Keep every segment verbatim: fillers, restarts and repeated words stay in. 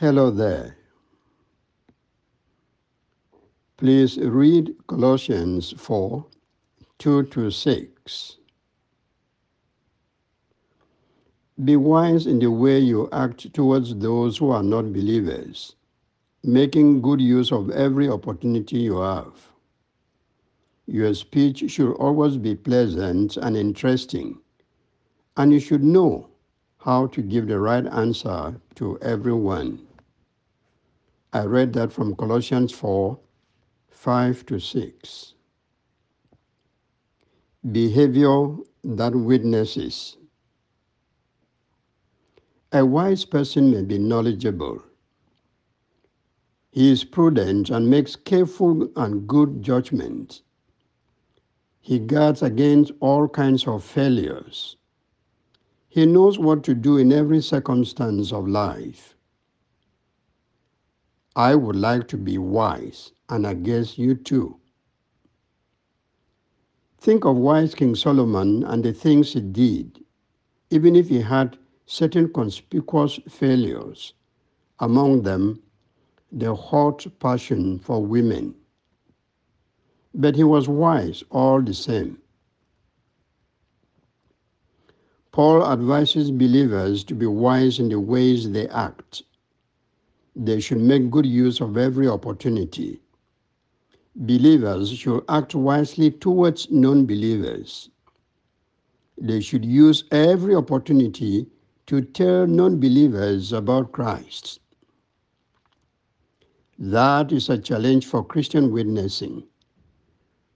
Hello there. Please read Colossians four, two to six. Be wise in the way you act towards those who are not believers, making good use of every opportunity you have. Your speech should always be pleasant and interesting, and you should know how to give the right answer to everyone. I read that from Colossians four, five to six. Behavior that witnesses. A wise person may be knowledgeable. He is prudent and makes careful and good judgment. He guards against all kinds of failures. He knows what to do in every circumstance of life. I would like to be wise, and I guess you too. Think of wise King Solomon and the things he did, even if he had certain conspicuous failures, among them the hot passion for women. But he was wise all the same. Paul advises believers to be wise in the ways they act. They should make good use of every opportunity. Believers should act wisely towards non-believers. They should use every opportunity to tell non-believers about Christ. That is a challenge for Christian witnessing.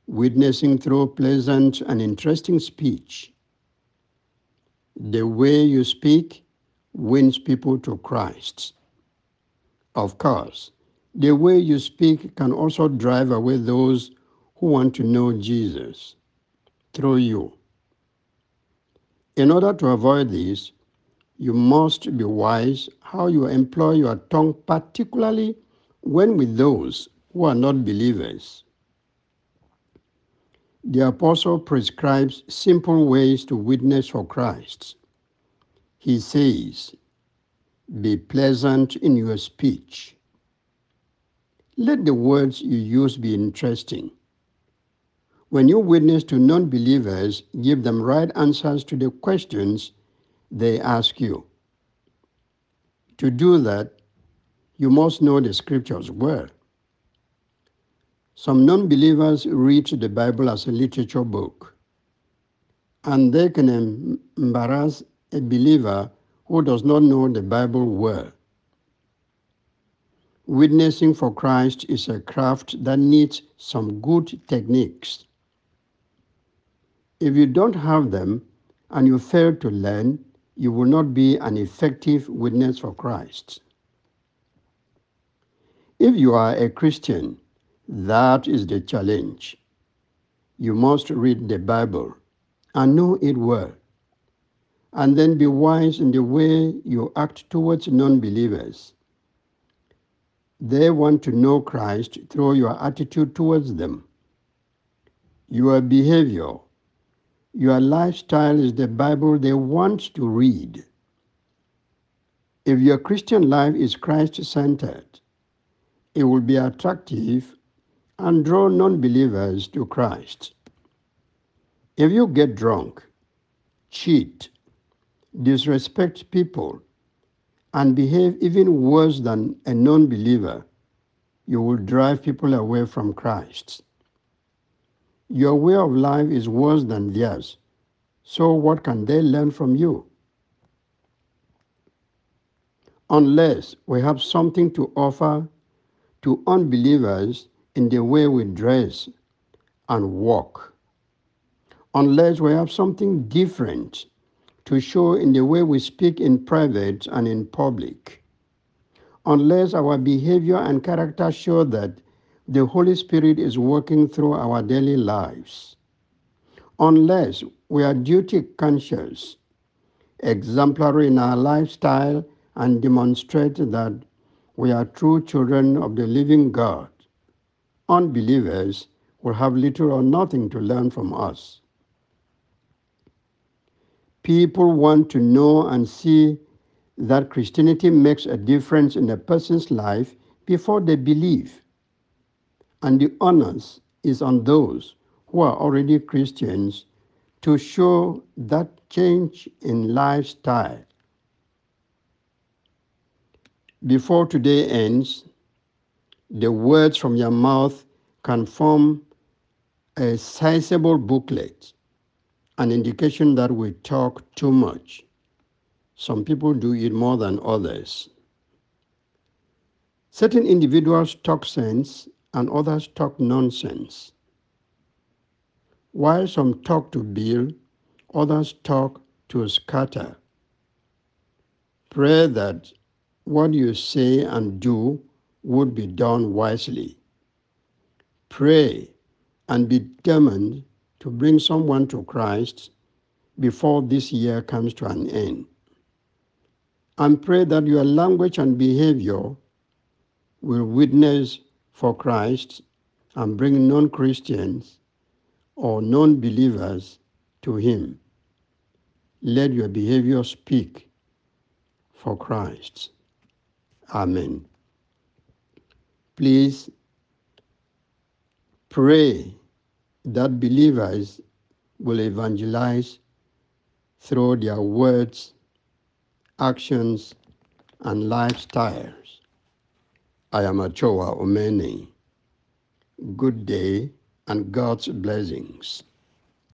Witnessing through pleasant and interesting speech. The way you speak wins people to Christ. Of course, the way you speak can also drive away those who want to know Jesus through you. In order to avoid this, you must be wise how you employ your tongue, particularly when with those who are not believers. The apostle prescribes simple ways to witness for Christ. He says, be pleasant in your speech. Let the words you use be interesting. When you witness to non-believers, give them right answers to the questions they ask you. To do that, you must know the scriptures well. Some non-believers read the Bible as a literature book, and they can embarrass a believer who does not know the Bible well. Witnessing for Christ is a craft that needs some good techniques. If you don't have them and you fail to learn, you will not be an effective witness for Christ. If you are a Christian, that is the challenge. You must read the Bible and know it well, and then be wise in the way you act towards non-believers. They want to know Christ through your attitude towards them. Your behavior, your lifestyle is the Bible they want to read. If your Christian life is Christ-centered, it will be attractive and draw non-believers to Christ. If you get drunk, cheat, disrespect people, and behave even worse than a non-believer, you will drive people away from Christ. Your way of life is worse than theirs, so what can they learn from you? Unless we have something to offer to unbelievers in the way we dress and walk, unless we have something different to show in the way we speak in private and in public, unless our behavior and character show that the Holy Spirit is working through our daily lives, unless we are duty conscious, exemplary in our lifestyle, and demonstrate that we are true children of the living God, unbelievers will have little or nothing to learn from us. People want to know and see that Christianity makes a difference in a person's life before they believe, and the onus is on those who are already Christians to show that change in lifestyle. Before today ends, the words from your mouth can form a sizable booklet, an indication that we talk too much. Some people do it more than others. Certain individuals talk sense and others talk nonsense. While some talk to build, others talk to scatter. Pray that what you say and do would be done wisely. Pray and be determined to bring someone to Christ before this year comes to an end. And pray that your language and behavior will witness for Christ and bring non-Christians or non-believers to Him. Let your behavior speak for Christ. Amen. Please pray that believers will evangelize through their words, actions, and lifestyles. I am Achowa Omeni. Good day and God's blessings.